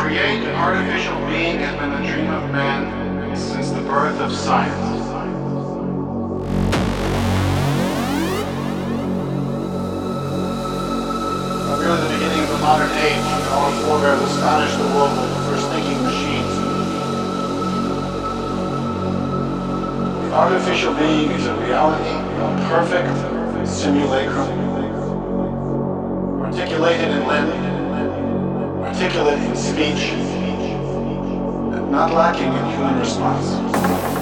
create an artificial being has been the dream of man since the birth of science. We are the beginning of the modern age, and our forebears astonished the world with the first thinking machines. The artificial being is a reality, a perfect simulacrum, articulated in limb, articulate in speech, and not lacking in human response.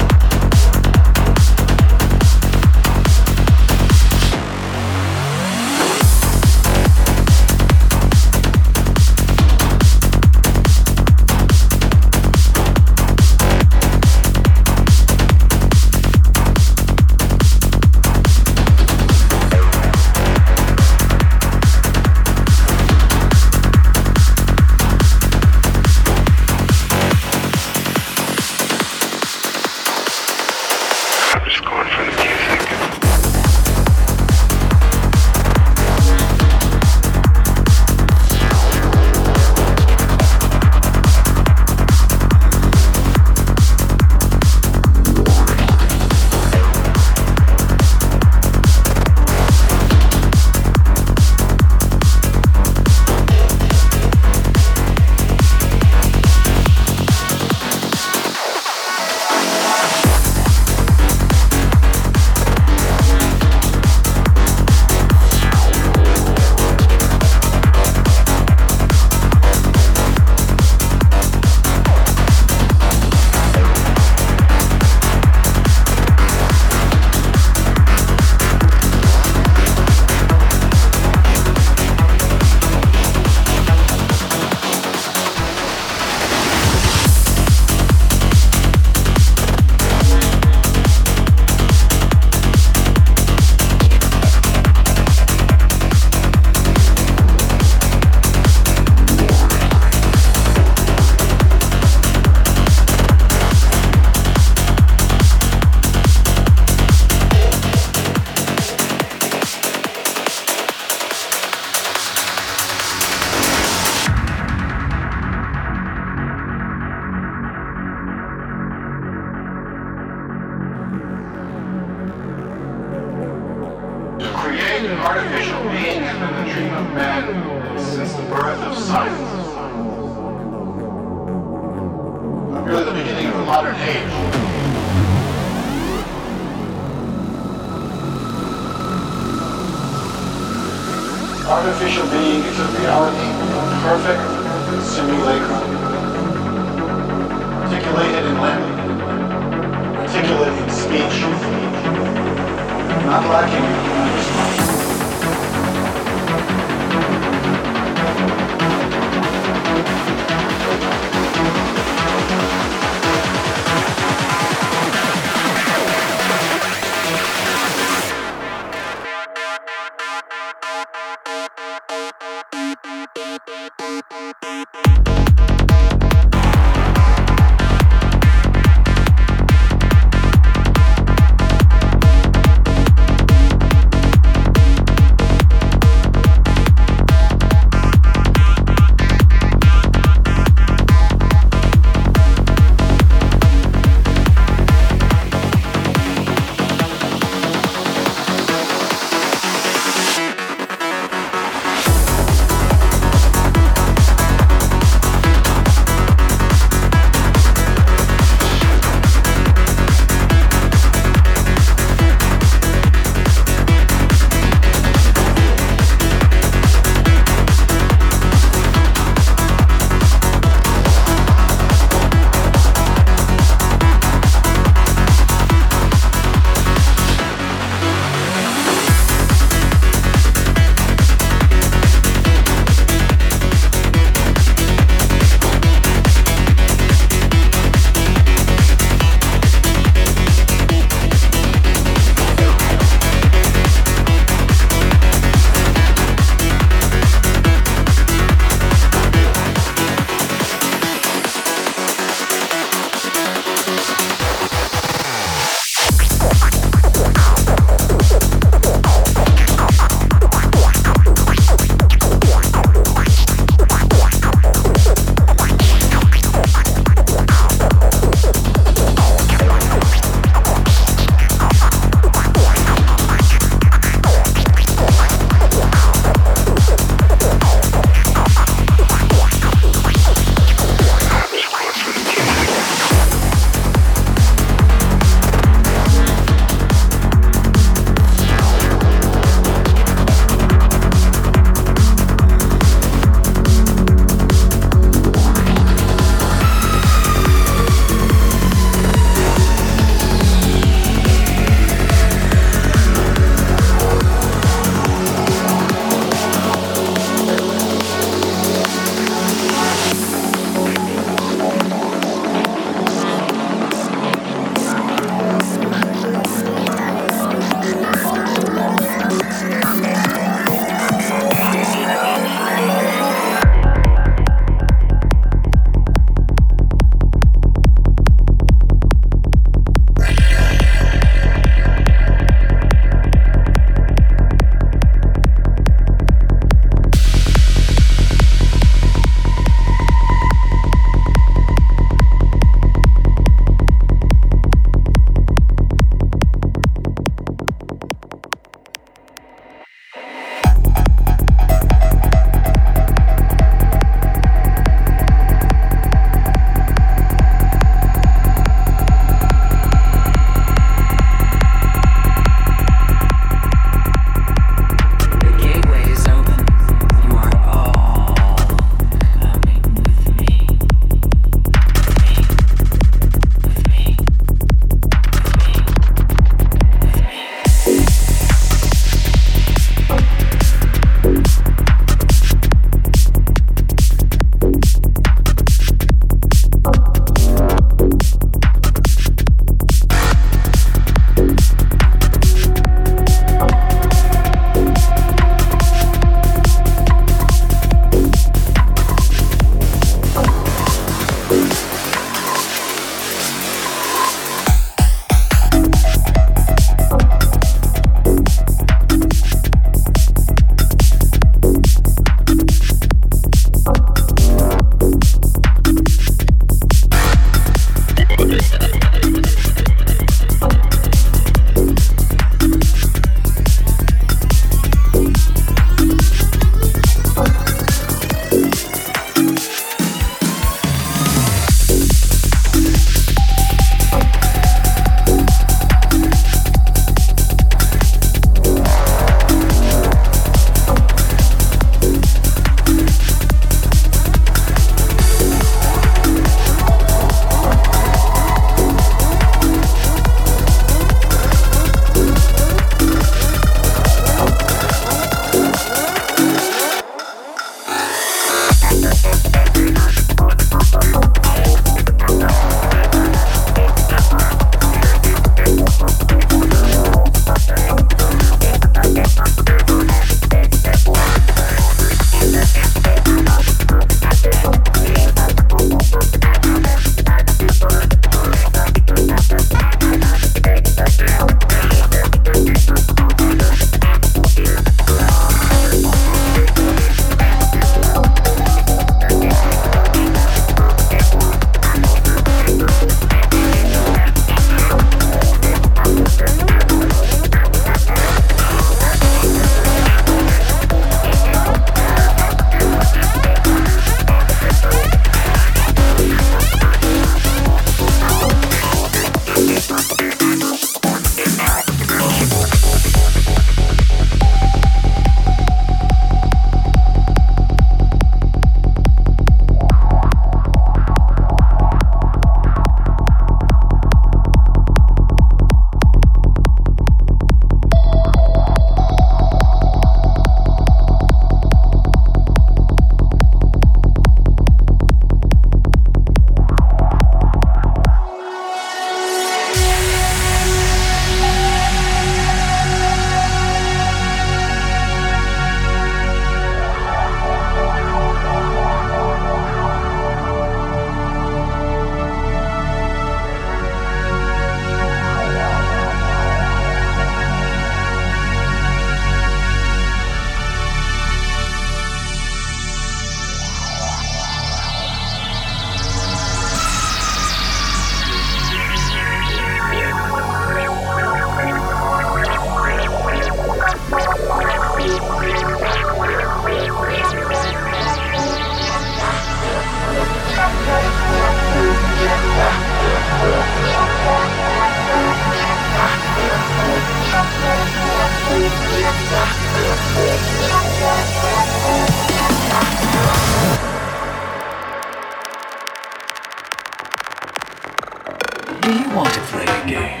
Do you want to play a game?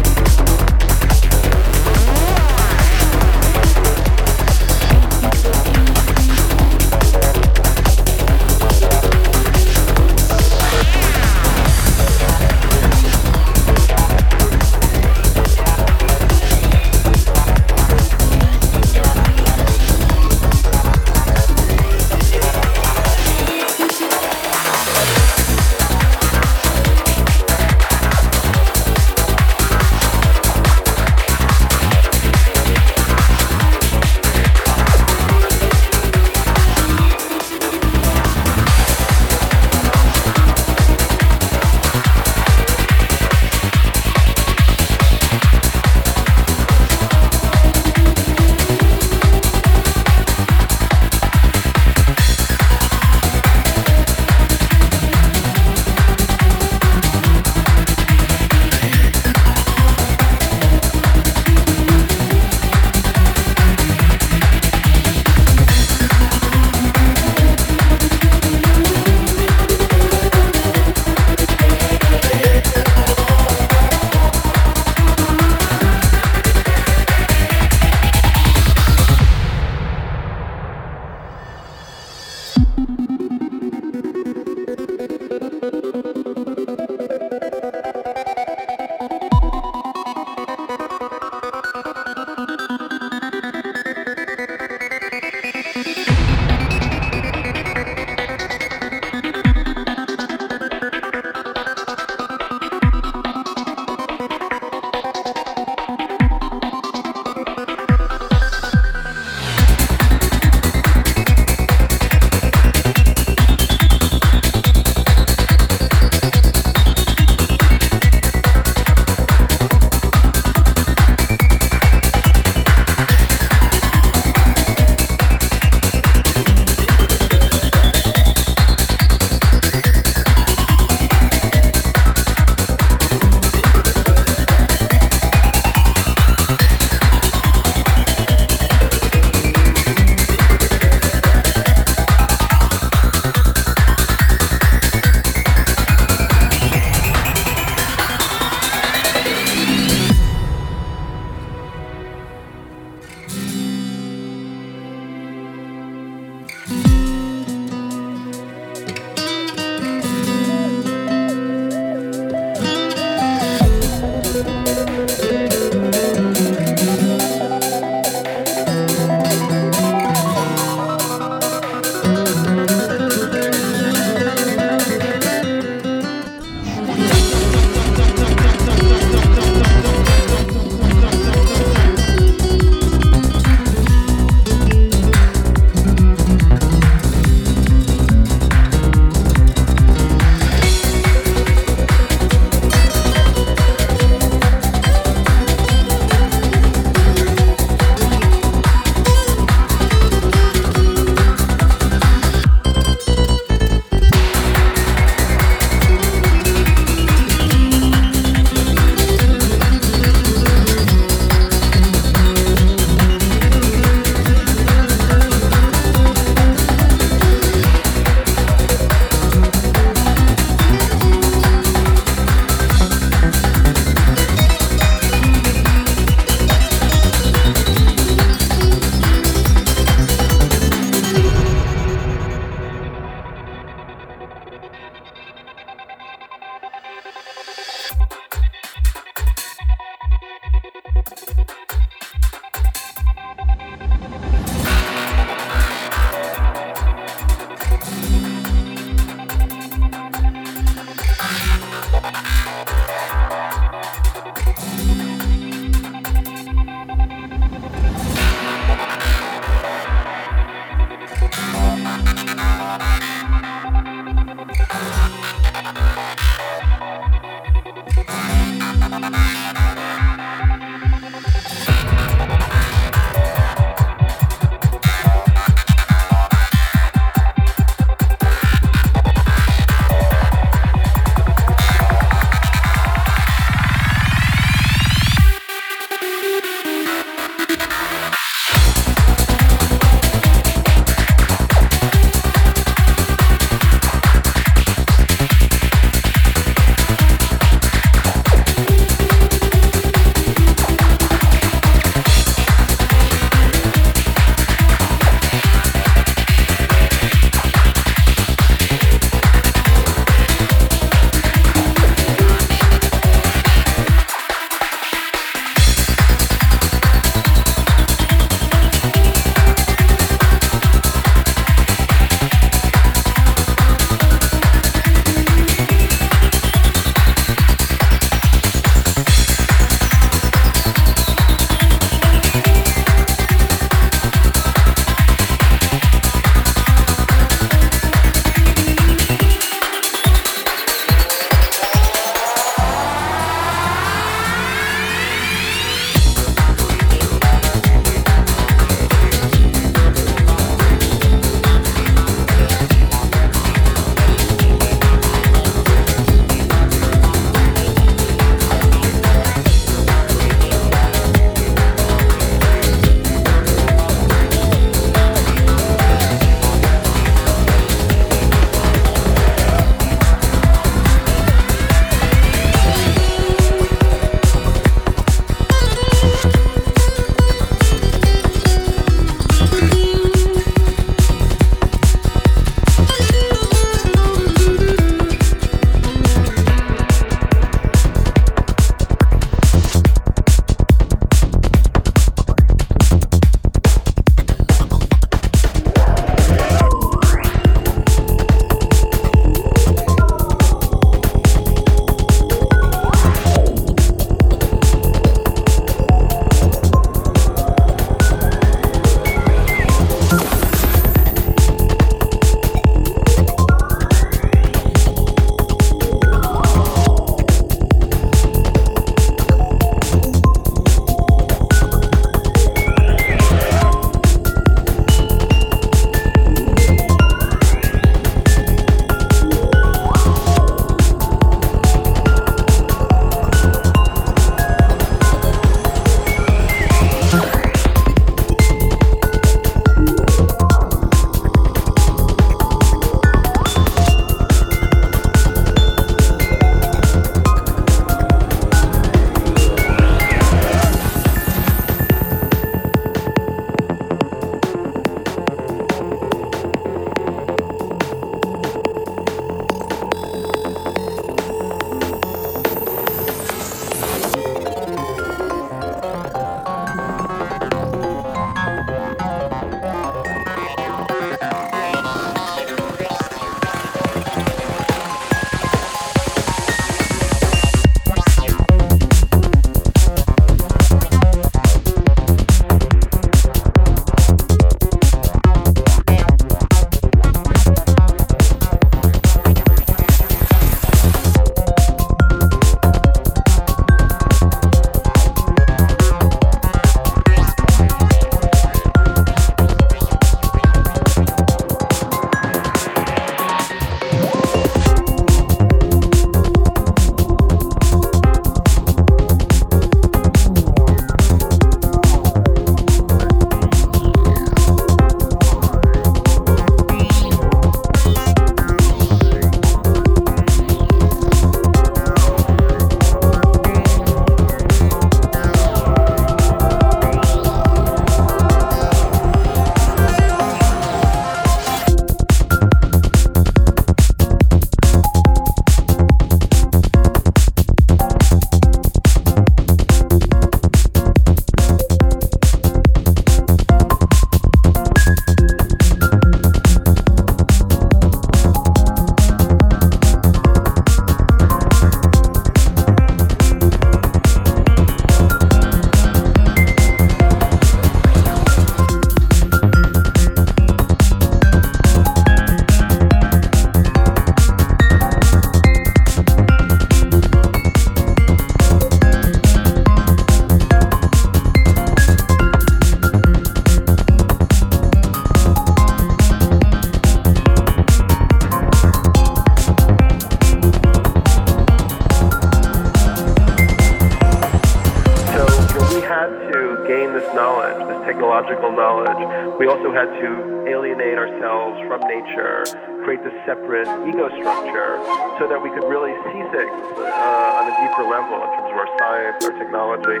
gain this knowledge, this technological knowledge, we also had to alienate ourselves from nature, create this separate ego structure so that we could really see things on a deeper level in terms of our science, our technology.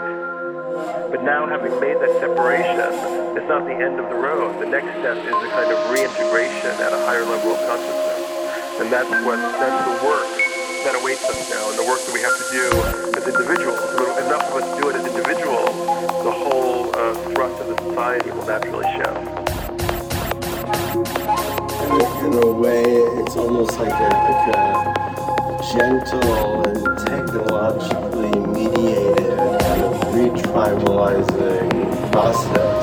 But now, having made that separation, it's not the end of the road. The next step is a kind of reintegration at a higher level of consciousness. And that's the work that awaits us now, and the work that we have to do as individuals. When enough of us do it as individuals, the whole thrust of the society will naturally shift. In a way, it's almost like a gentle and technologically mediated kind of re-tribalizing process.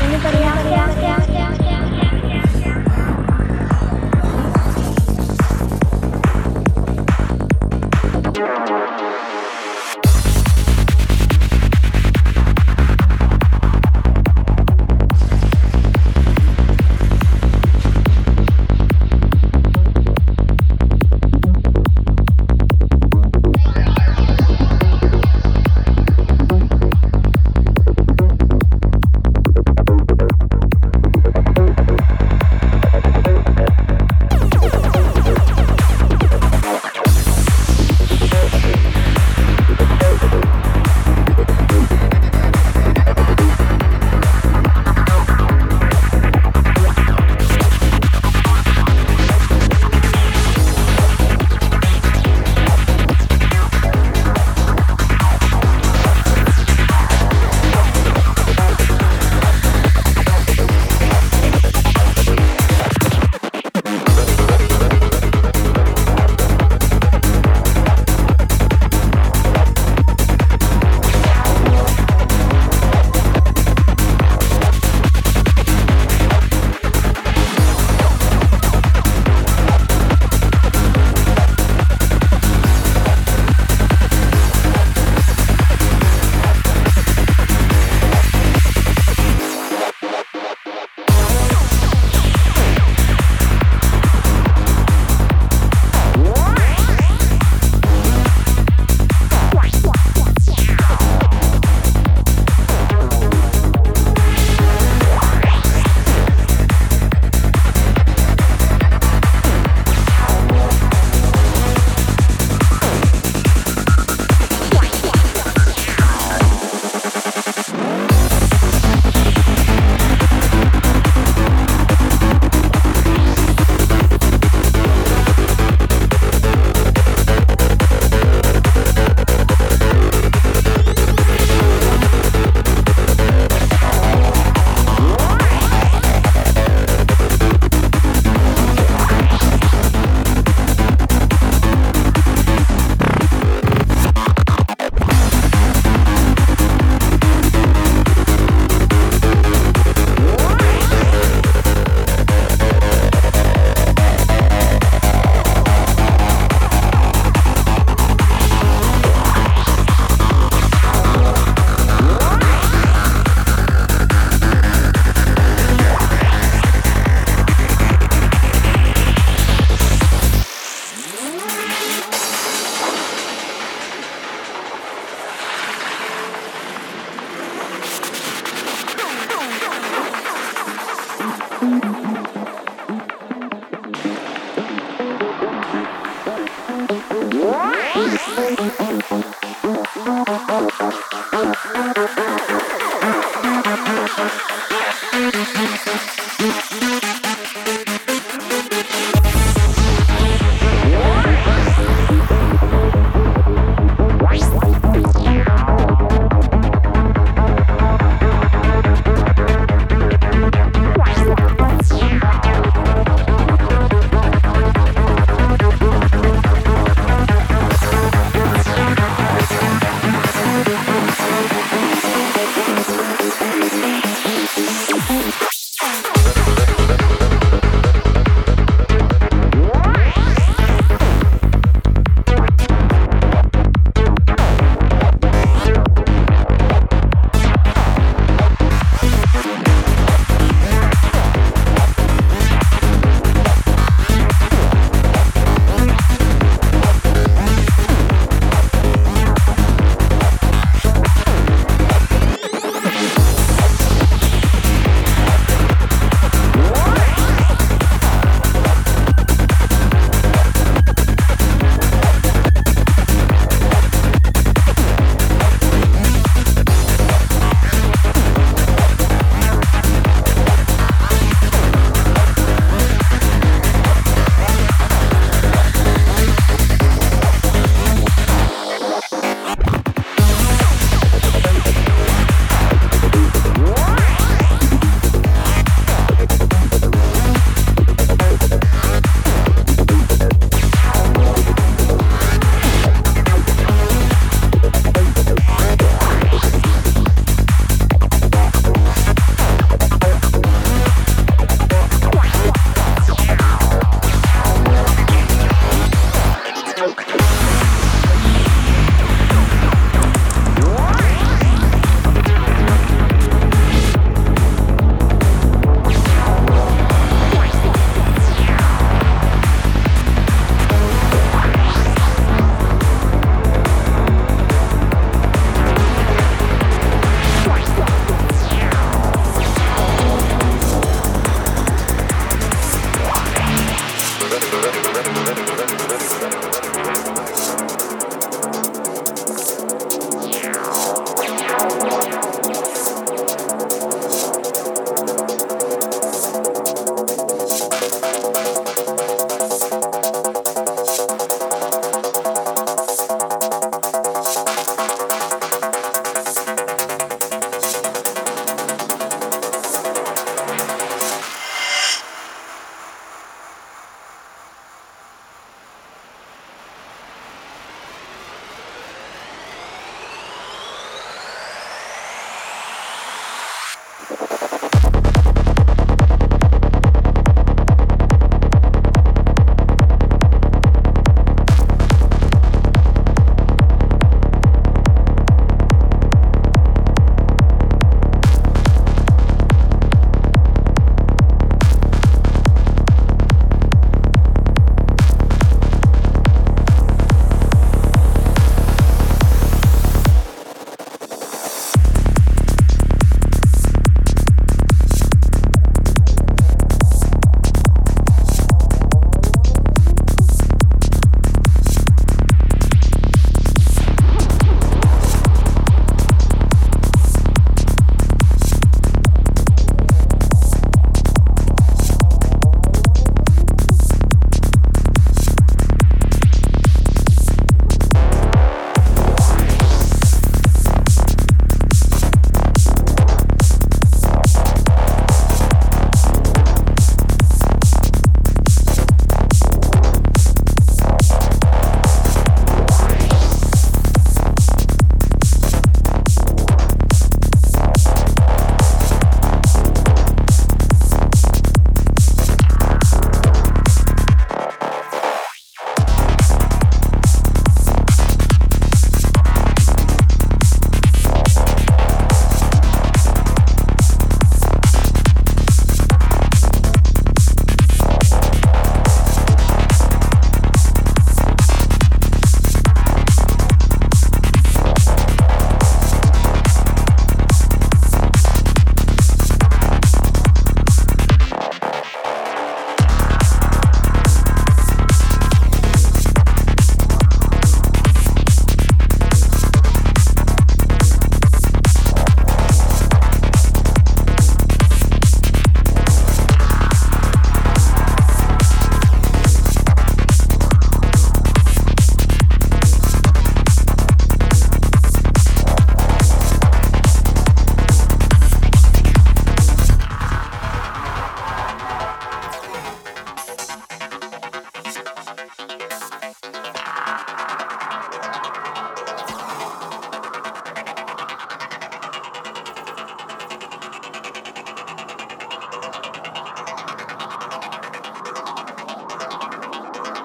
Anybody out there?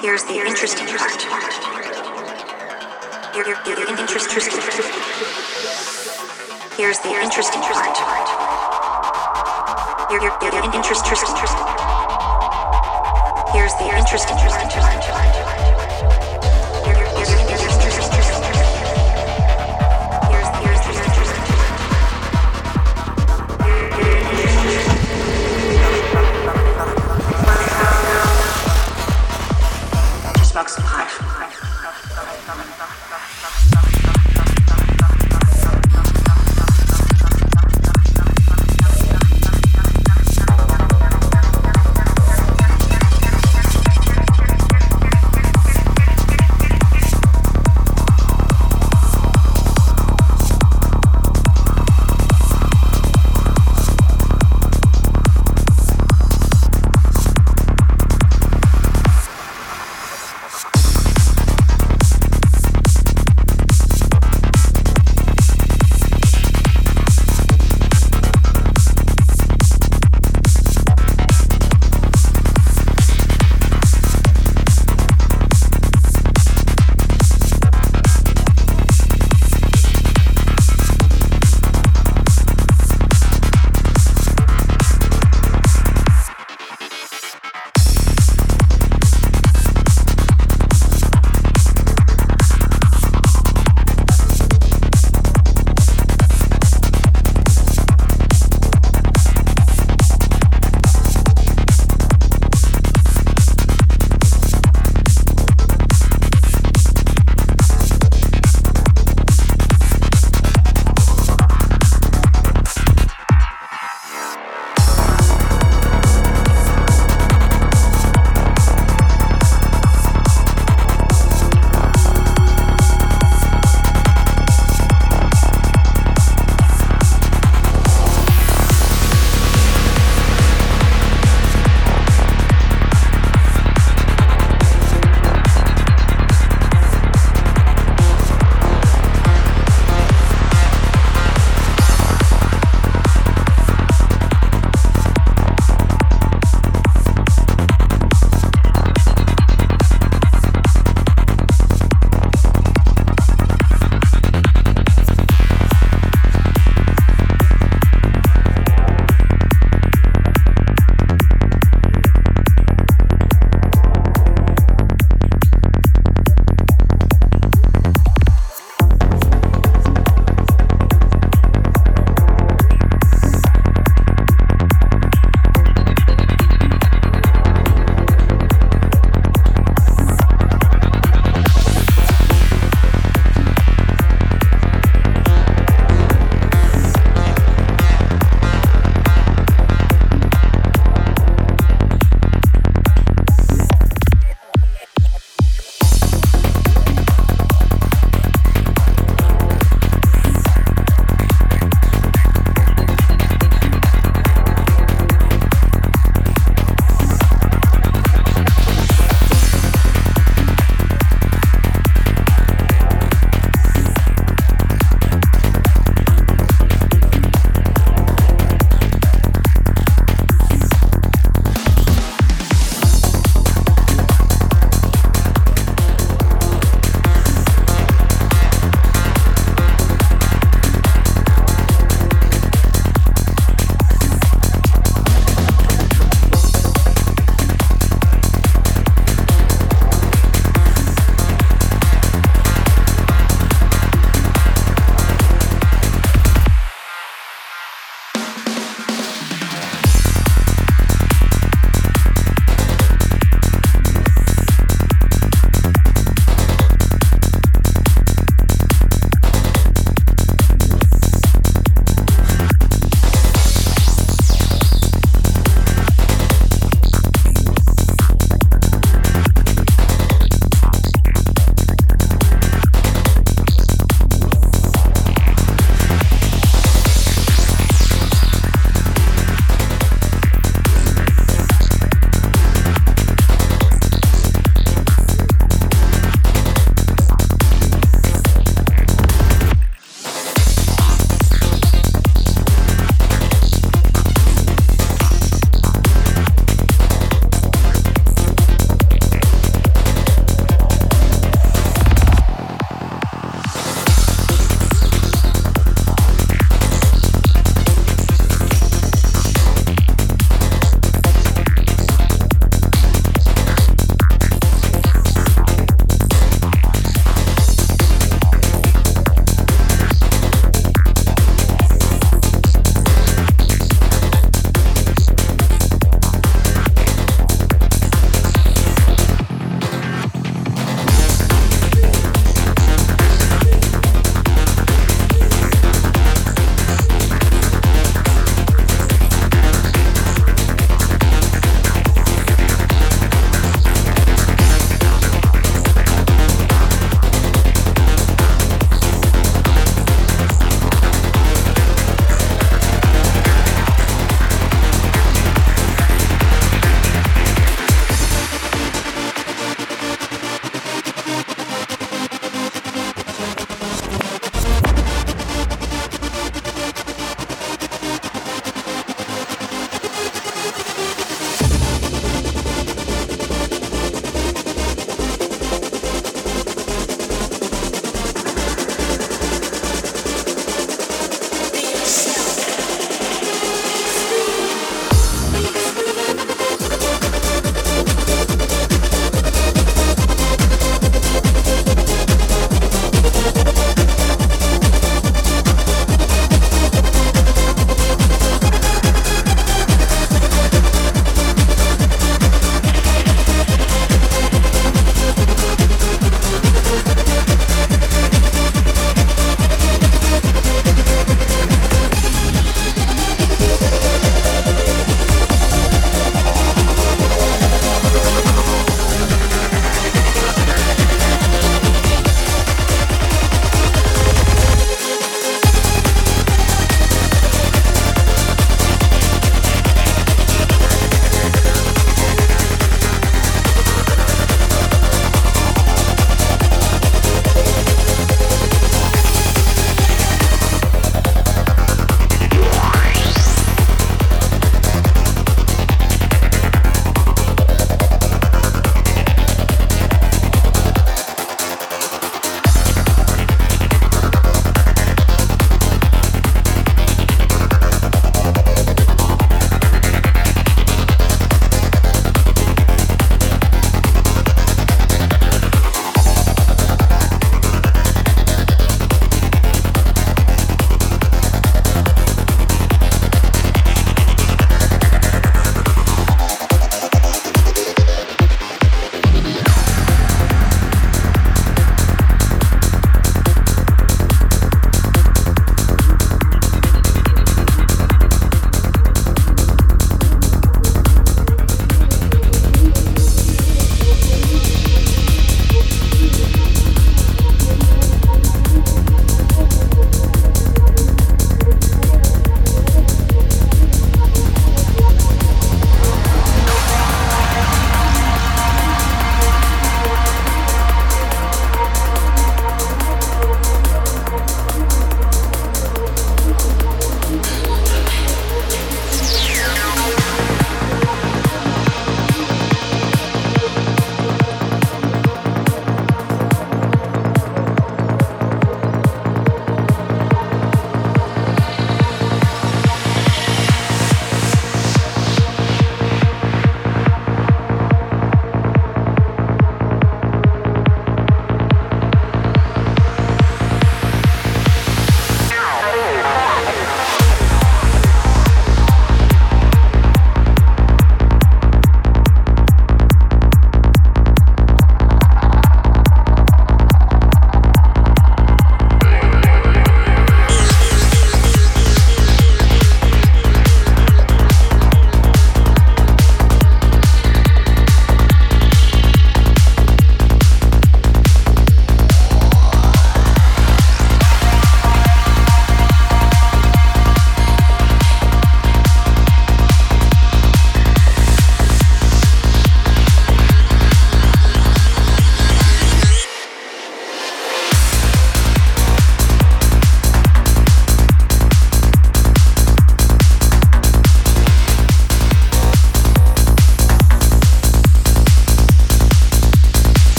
Here's the interesting part. Here's the interesting part. Here's the interesting part.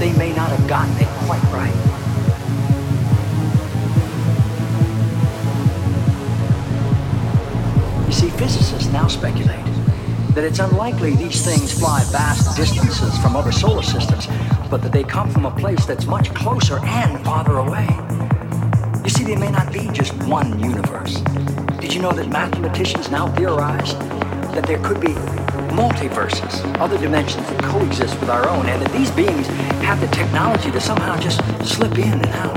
they may not have gotten it quite right. You see, physicists now speculate that it's unlikely these things fly vast distances from other solar systems, but that they come from a place that's much closer and farther away. You see, there may not be just one universe. Did you know that mathematicians now theorize that there could be multiverses, other dimensions that coexist with our own, and that these beings have the technology to somehow just slip in and out?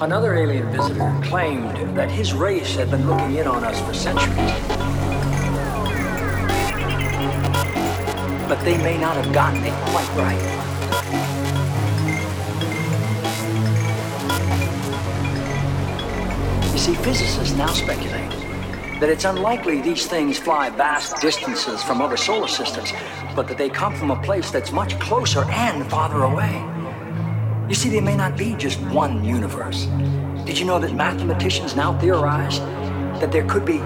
Another alien visitor claimed that his race had been looking in on us for centuries. But they may not have gotten it quite right. You see, physicists now speculate that it's unlikely these things fly vast distances from other solar systems, but that they come from a place that's much closer and farther away. You see, there may not be just one universe. Did you know that mathematicians now theorize that there could be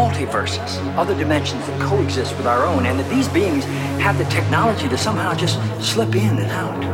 multiverses, other dimensions that coexist with our own, and that these beings have the technology to somehow just slip in and out?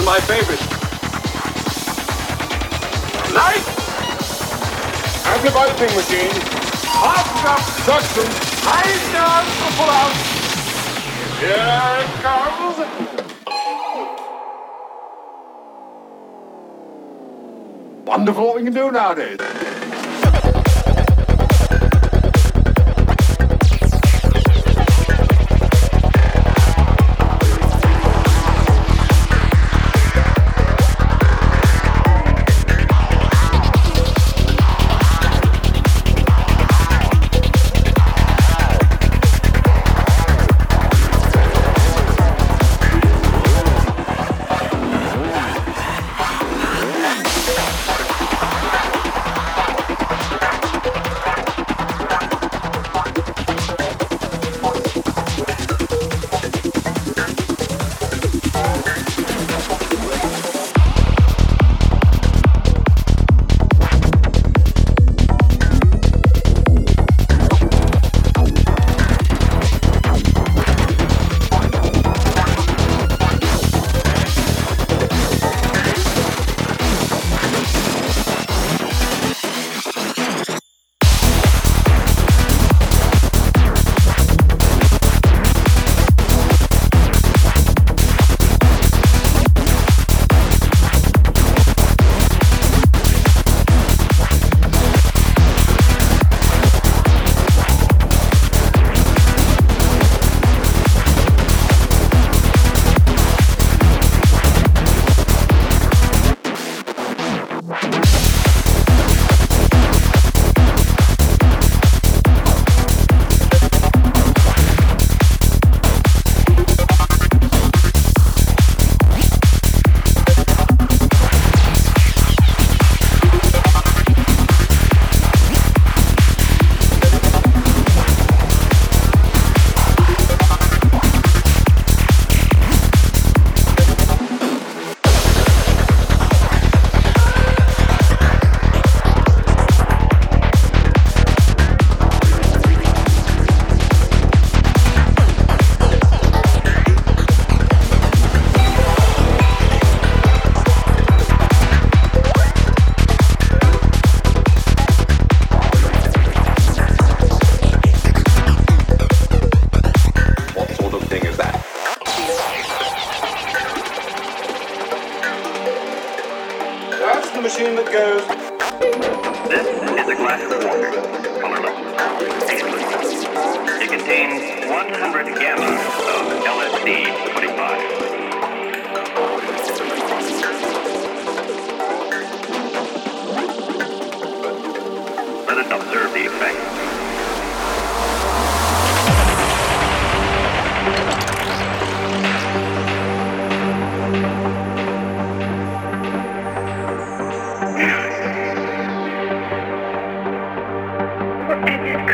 are my favorite. Light! After biting machine, half cup suction, high down to pull out. Here it comes. Wonderful what we can do nowadays.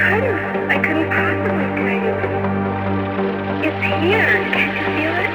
I couldn't possibly breathe. It's here. Can't you feel it?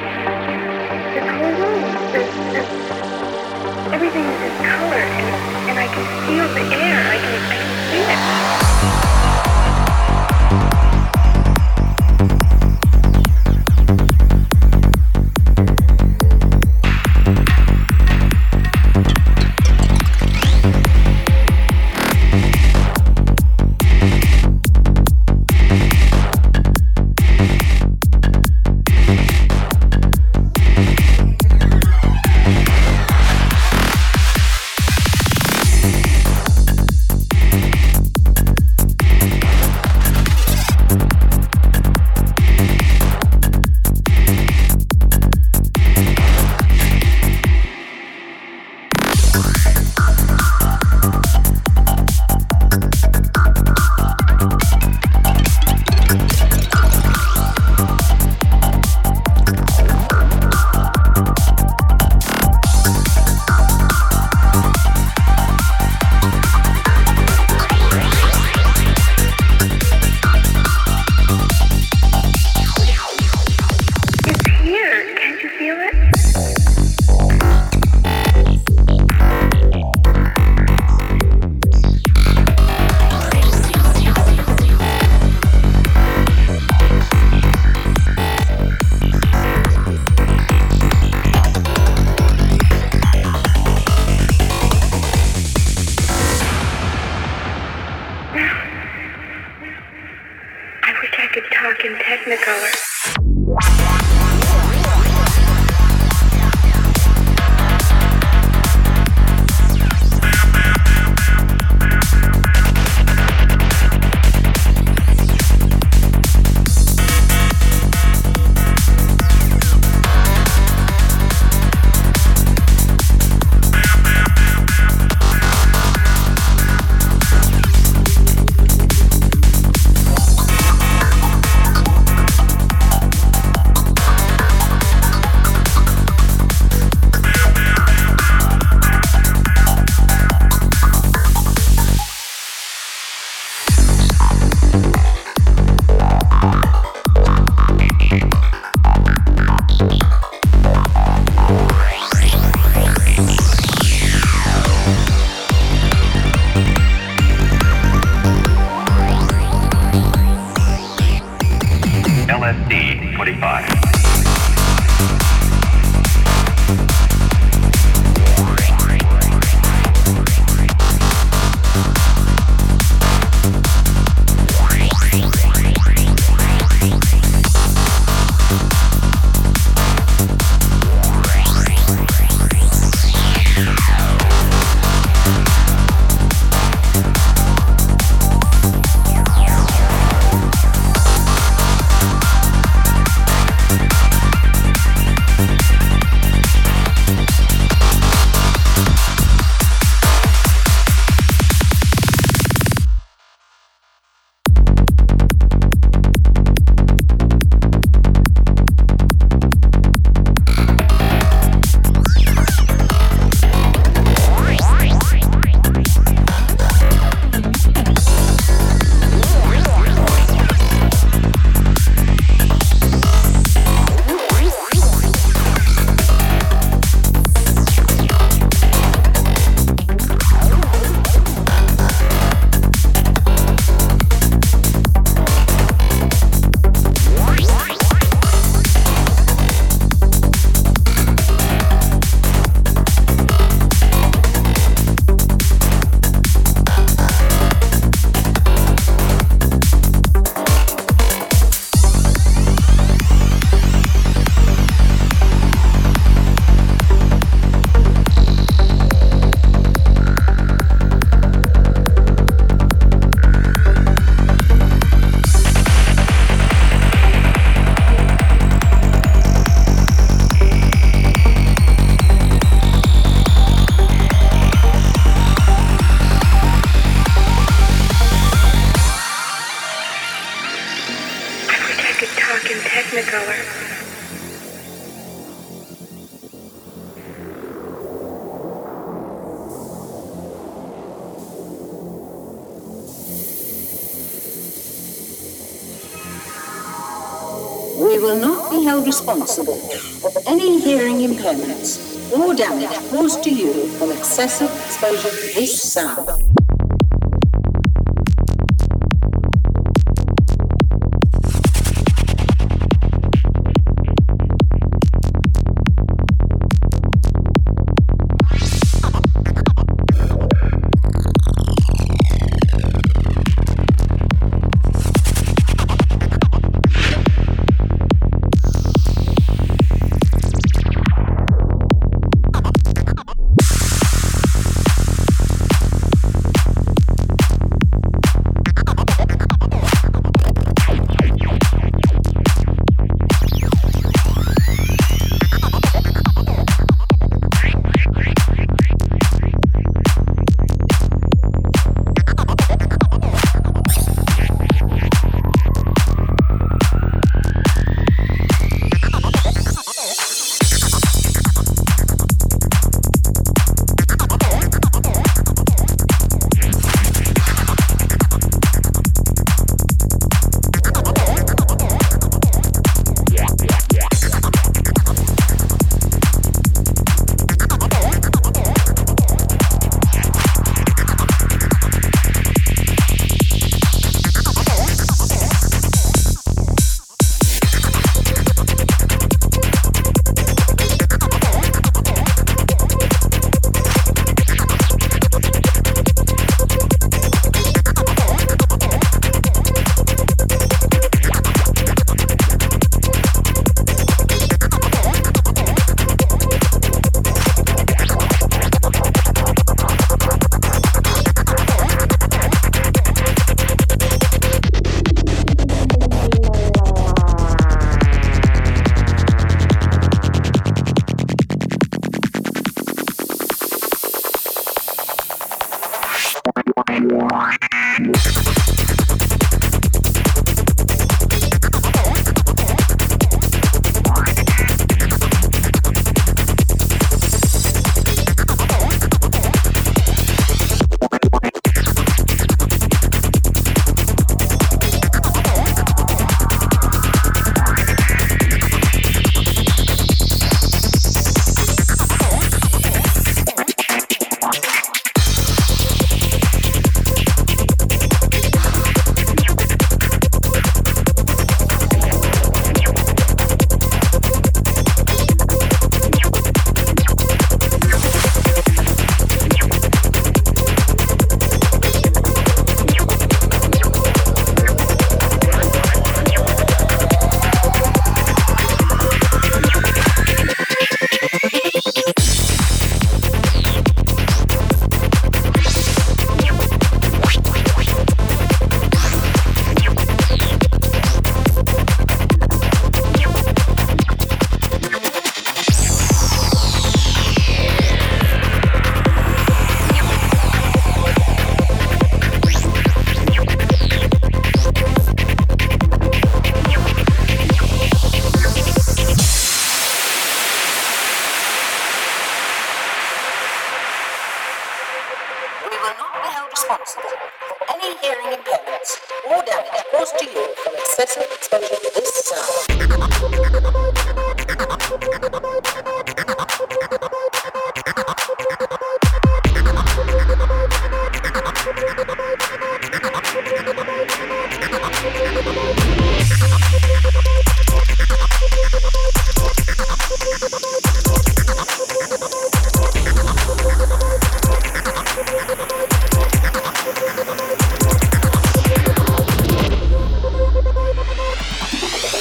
will not be held responsible for any hearing impairments or damage caused to you from excessive exposure to this sound.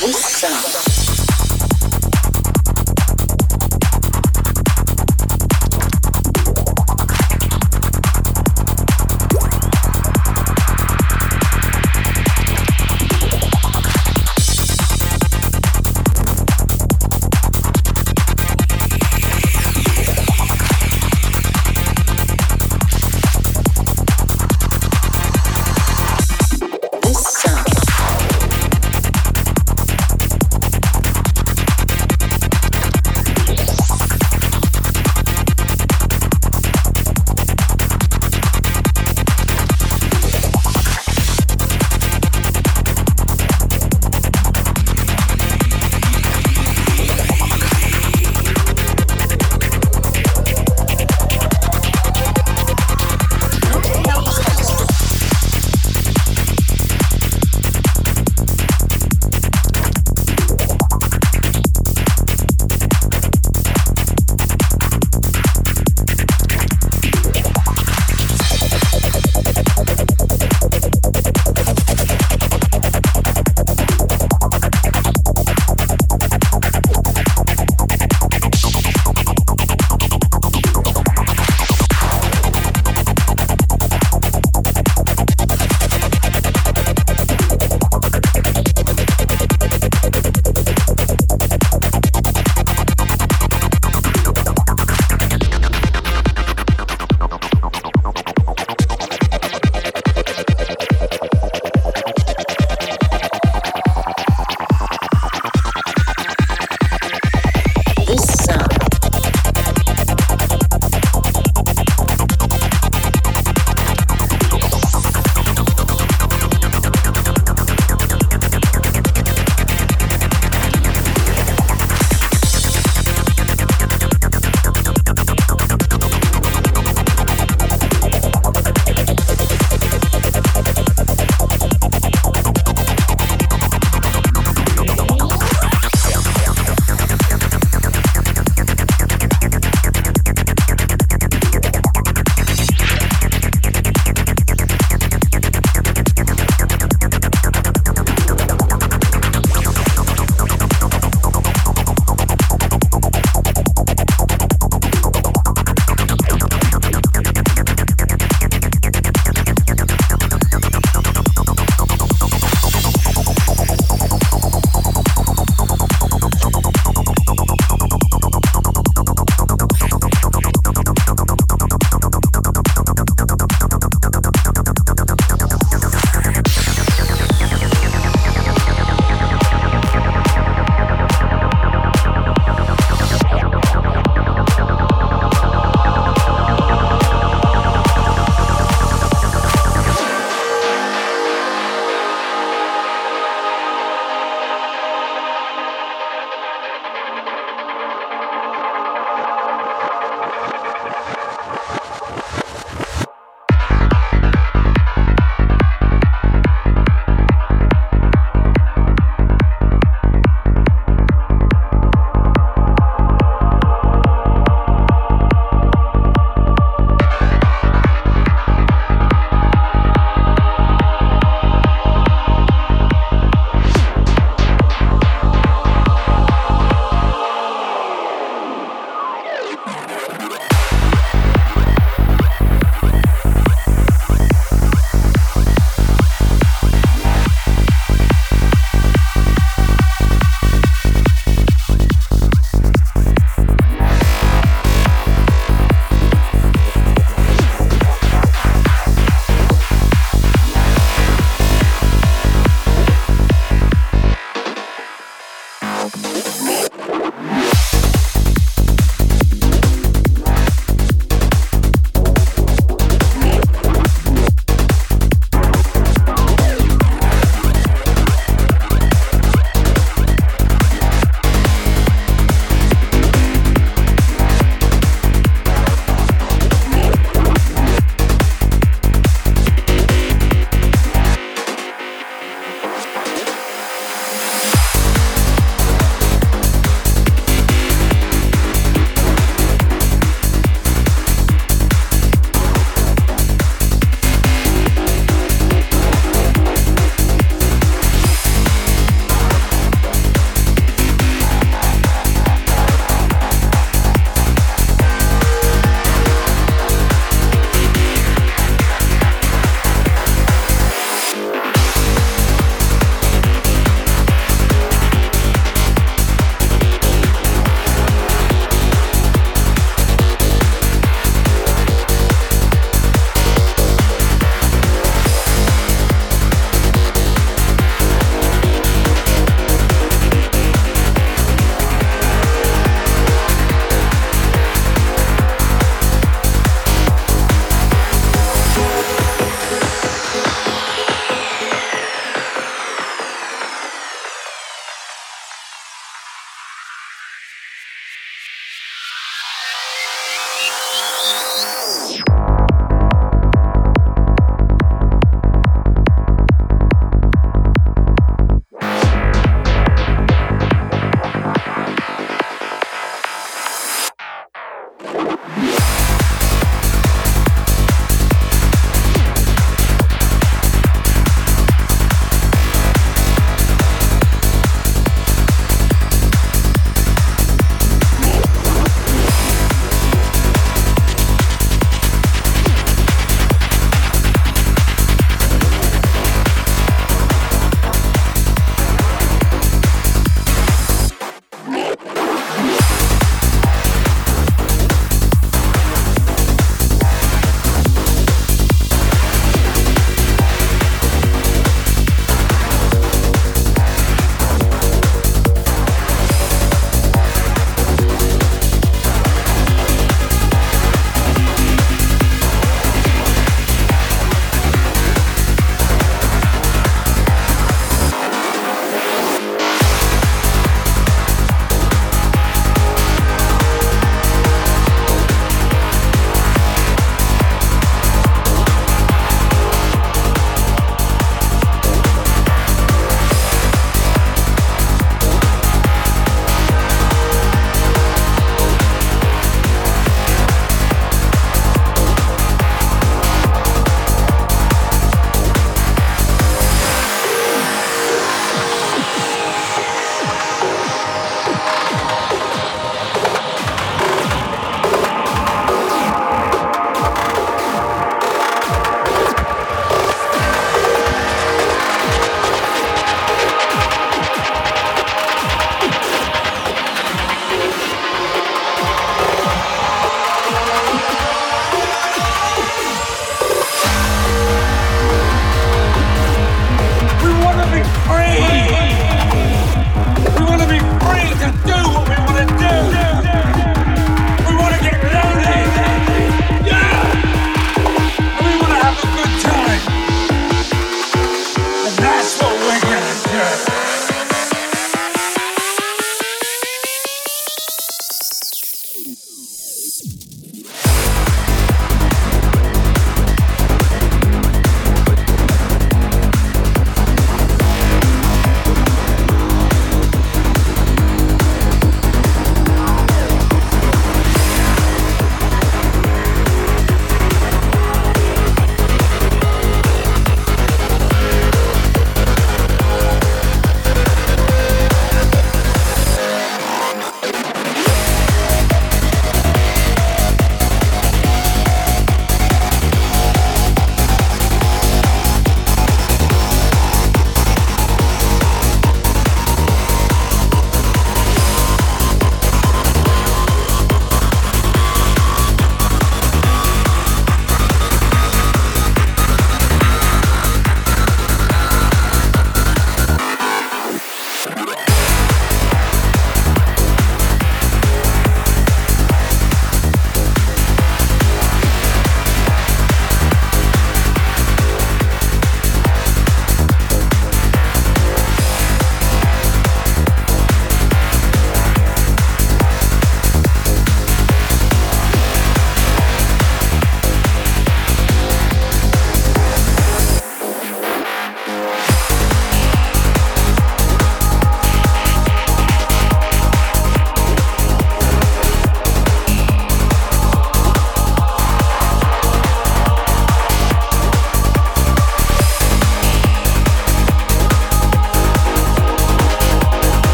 This sound.